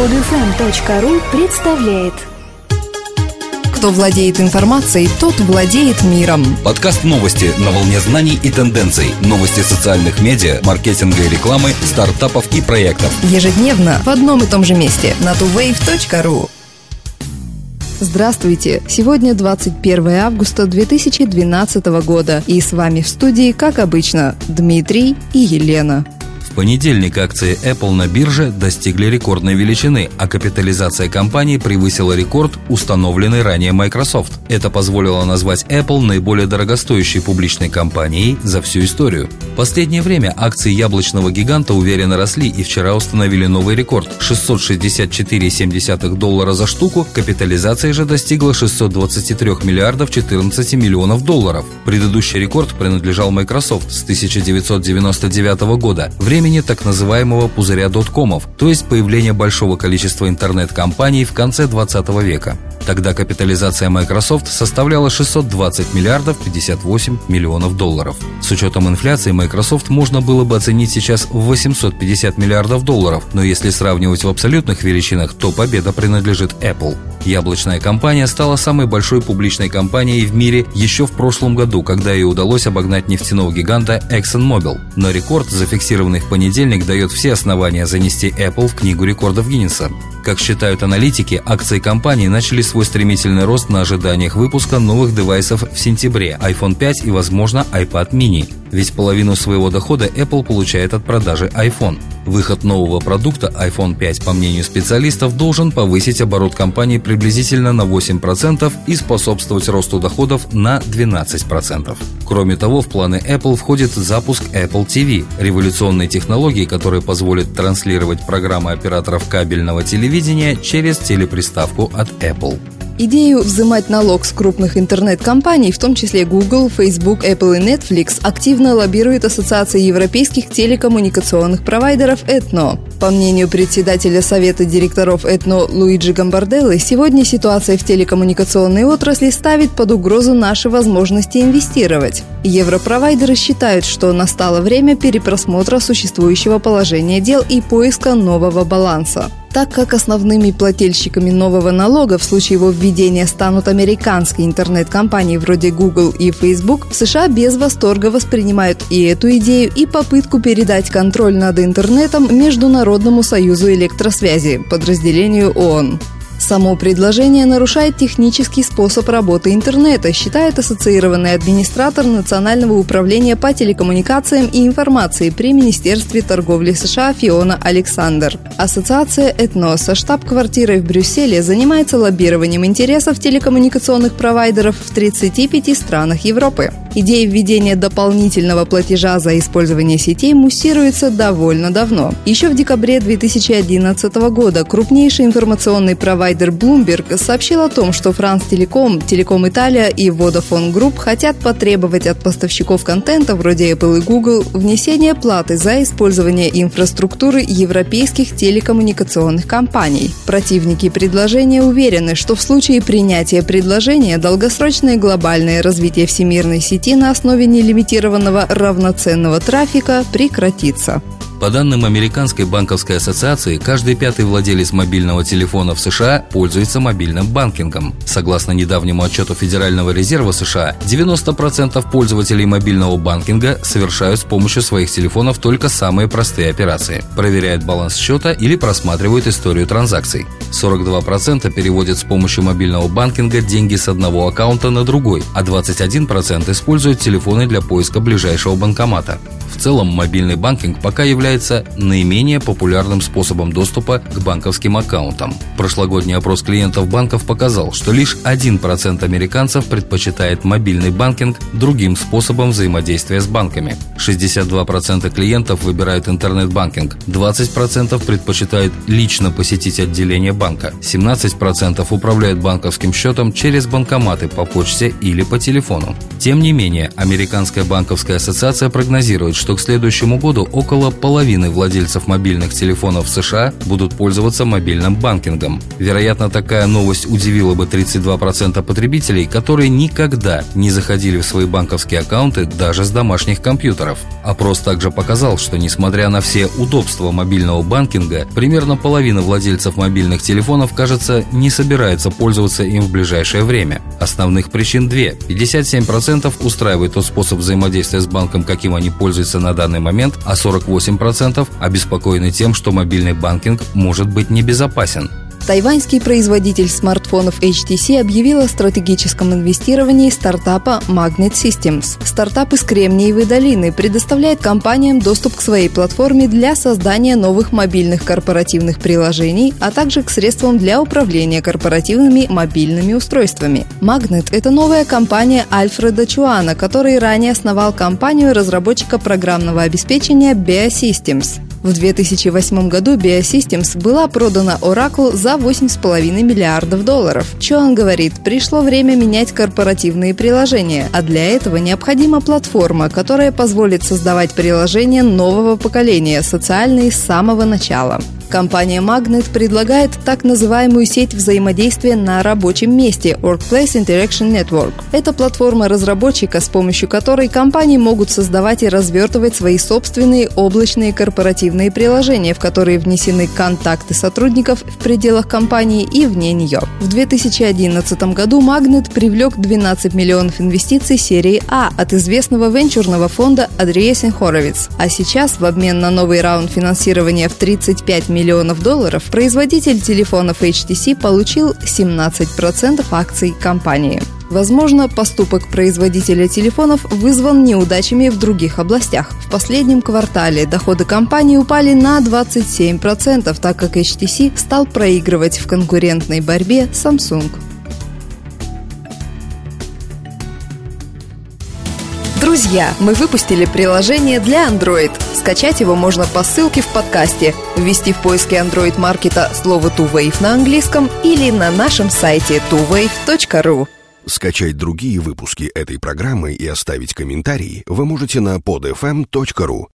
podfm.ru представляет. Кто владеет информацией, тот владеет миром. Подкаст «Новости» на волне знаний и тенденций. Новости социальных медиа, маркетинга и рекламы, стартапов и проектов. Ежедневно в одном и том же месте на TheWave.ru. Здравствуйте! Сегодня 21 августа 2012 года. И с вами в студии, как обычно, Дмитрий и Елена. В понедельник акции Apple на бирже достигли рекордной величины, а капитализация компании превысила рекорд, установленный ранее Microsoft. Это позволило назвать Apple наиболее дорогостоящей публичной компанией за всю историю. В последнее время акции яблочного гиганта уверенно росли и вчера установили новый рекорд – $664,7 за штуку, капитализация же достигла $623 миллиардов 14 миллионов. Предыдущий рекорд принадлежал Microsoft с 1999 года. Времени так называемого пузыря доткомов, то есть появление большого количества интернет-компаний в конце 20 века. Тогда капитализация Microsoft составляла $620 миллиардов 58 миллионов. С учетом инфляции Microsoft можно было бы оценить сейчас в $850 миллиардов, но если сравнивать в абсолютных величинах, то победа принадлежит Apple. Яблочная компания стала самой большой публичной компанией в мире еще в прошлом году, когда ей удалось обогнать нефтяного гиганта ExxonMobil. Но рекорд, зафиксированный в понедельник, дает все основания занести Apple в Книгу рекордов Гиннесса. Как считают аналитики, акции компании начали свой стремительный рост на ожиданиях выпуска новых девайсов в сентябре – iPhone 5 и, возможно, iPad mini. Ведь половину своего дохода Apple получает от продажи iPhone. Выход нового продукта iPhone 5, по мнению специалистов, должен повысить оборот компании приблизительно на 8% и способствовать росту доходов на 12%. Кроме того, в планы Apple входит запуск Apple TV – революционной технологии, которая позволит транслировать программы операторов кабельного телевидения через телеприставку от Apple. Идею взимать налог с крупных интернет-компаний, в том числе Google, Facebook, Apple и Netflix, активно лоббирует Ассоциация европейских телекоммуникационных провайдеров «Этно». По мнению председателя Совета директоров «Этно» Луиджи Гамбарделлы, сегодня ситуация в телекоммуникационной отрасли ставит под угрозу наши возможности инвестировать. Европровайдеры считают, что настало время перепросмотра существующего положения дел и поиска нового баланса. Так как основными плательщиками нового налога в случае его введения станут американские интернет-компании вроде Google и Facebook, в США без восторга воспринимают и эту идею, и попытку передать контроль над интернетом Международному союзу электросвязи, подразделению ООН. Само предложение нарушает технический способ работы интернета, считает ассоциированный администратор Национального управления по телекоммуникациям и информации при Министерстве торговли США Фиона Александр. Ассоциация «Этно» со штаб-квартирой в Брюсселе занимается лоббированием интересов телекоммуникационных провайдеров в 35 странах Европы. Идея введения дополнительного платежа за использование сетей муссируется довольно давно. Еще в декабре 2011 года крупнейший информационный провайдер Bloomberg сообщил о том, что France Telecom, Telecom Italia и Vodafone Group хотят потребовать от поставщиков контента вроде Apple и Google внесения платы за использование инфраструктуры европейских телекоммуникационных компаний. Противники предложения уверены, что в случае принятия предложения долгосрочное глобальное развитие всемирной сети на основе нелимитированного равноценного трафика прекратится. По данным Американской банковской ассоциации, каждый пятый владелец мобильного телефона в США пользуется мобильным банкингом. Согласно недавнему отчету Федерального резерва США, 90% пользователей мобильного банкинга совершают с помощью своих телефонов только самые простые операции, проверяют баланс счета или просматривают историю транзакций. 42% переводят с помощью мобильного банкинга деньги с одного аккаунта на другой, а 21% используют телефоны для поиска ближайшего банкомата. В целом, мобильный банкинг пока является наименее популярным способом доступа к банковским аккаунтам. Прошлогодний опрос клиентов банков показал, что лишь 1% американцев предпочитает мобильный банкинг другим способом взаимодействия с банками. 62% клиентов выбирают интернет-банкинг, 20% предпочитают лично посетить отделение банка, 17% управляют банковским счетом через банкоматы по почте или по телефону. Тем не менее, Американская банковская ассоциация прогнозирует, что к следующему году около половины владельцев мобильных телефонов США будут пользоваться мобильным банкингом. Вероятно, такая новость удивила бы 32% потребителей, которые никогда не заходили в свои банковские аккаунты даже с домашних компьютеров. Опрос также показал, что несмотря на все удобства мобильного банкинга, примерно половина владельцев мобильных телефонов, кажется, не собирается пользоваться им в ближайшее время. Основных причин две. 57% устраивает тот способ взаимодействия с банком, каким они пользуются на данный момент, а 48% обеспокоены тем, что мобильный банкинг может быть небезопасен. Тайваньский производитель смартфонов HTC объявил о стратегическом инвестировании стартапа Magnet Systems. Стартап из Кремниевой долины предоставляет компаниям доступ к своей платформе для создания новых мобильных корпоративных приложений, а также к средствам для управления корпоративными мобильными устройствами. Magnet – это новая компания Альфреда Чуана, который ранее основал компанию разработчика программного обеспечения BioSystems. В 2008 году BioSystems была продана Oracle за $8,5 миллиардов. Чуан говорит, пришло время менять корпоративные приложения, а для этого необходима платформа, которая позволит создавать приложения нового поколения, социальные с самого начала. Компания Magnet предлагает так называемую сеть взаимодействия на рабочем месте – Workplace Interaction Network. Это платформа разработчика, с помощью которой компании могут создавать и развертывать свои собственные облачные корпоративные приложения, в которые внесены контакты сотрудников в пределах компании и вне нее. В 2011 году Magnet привлек 12 миллионов инвестиций серии А от известного венчурного фонда Andreessen Horowitz. А сейчас в обмен на новый раунд финансирования в $35 миллионов, производитель телефонов HTC получил 17% акций компании. Возможно, поступок производителя телефонов вызван неудачами в других областях. В последнем квартале доходы компании упали на 27%, так как HTC стал проигрывать в конкурентной борьбе Samsung. Друзья, мы выпустили приложение для Android. Скачать его можно по ссылке в подкасте, ввести в поиске Android Market слово ToWave на английском или на нашем сайте TheWave.ru. Скачать другие выпуски этой программы и оставить комментарии вы можете на podfm.ru.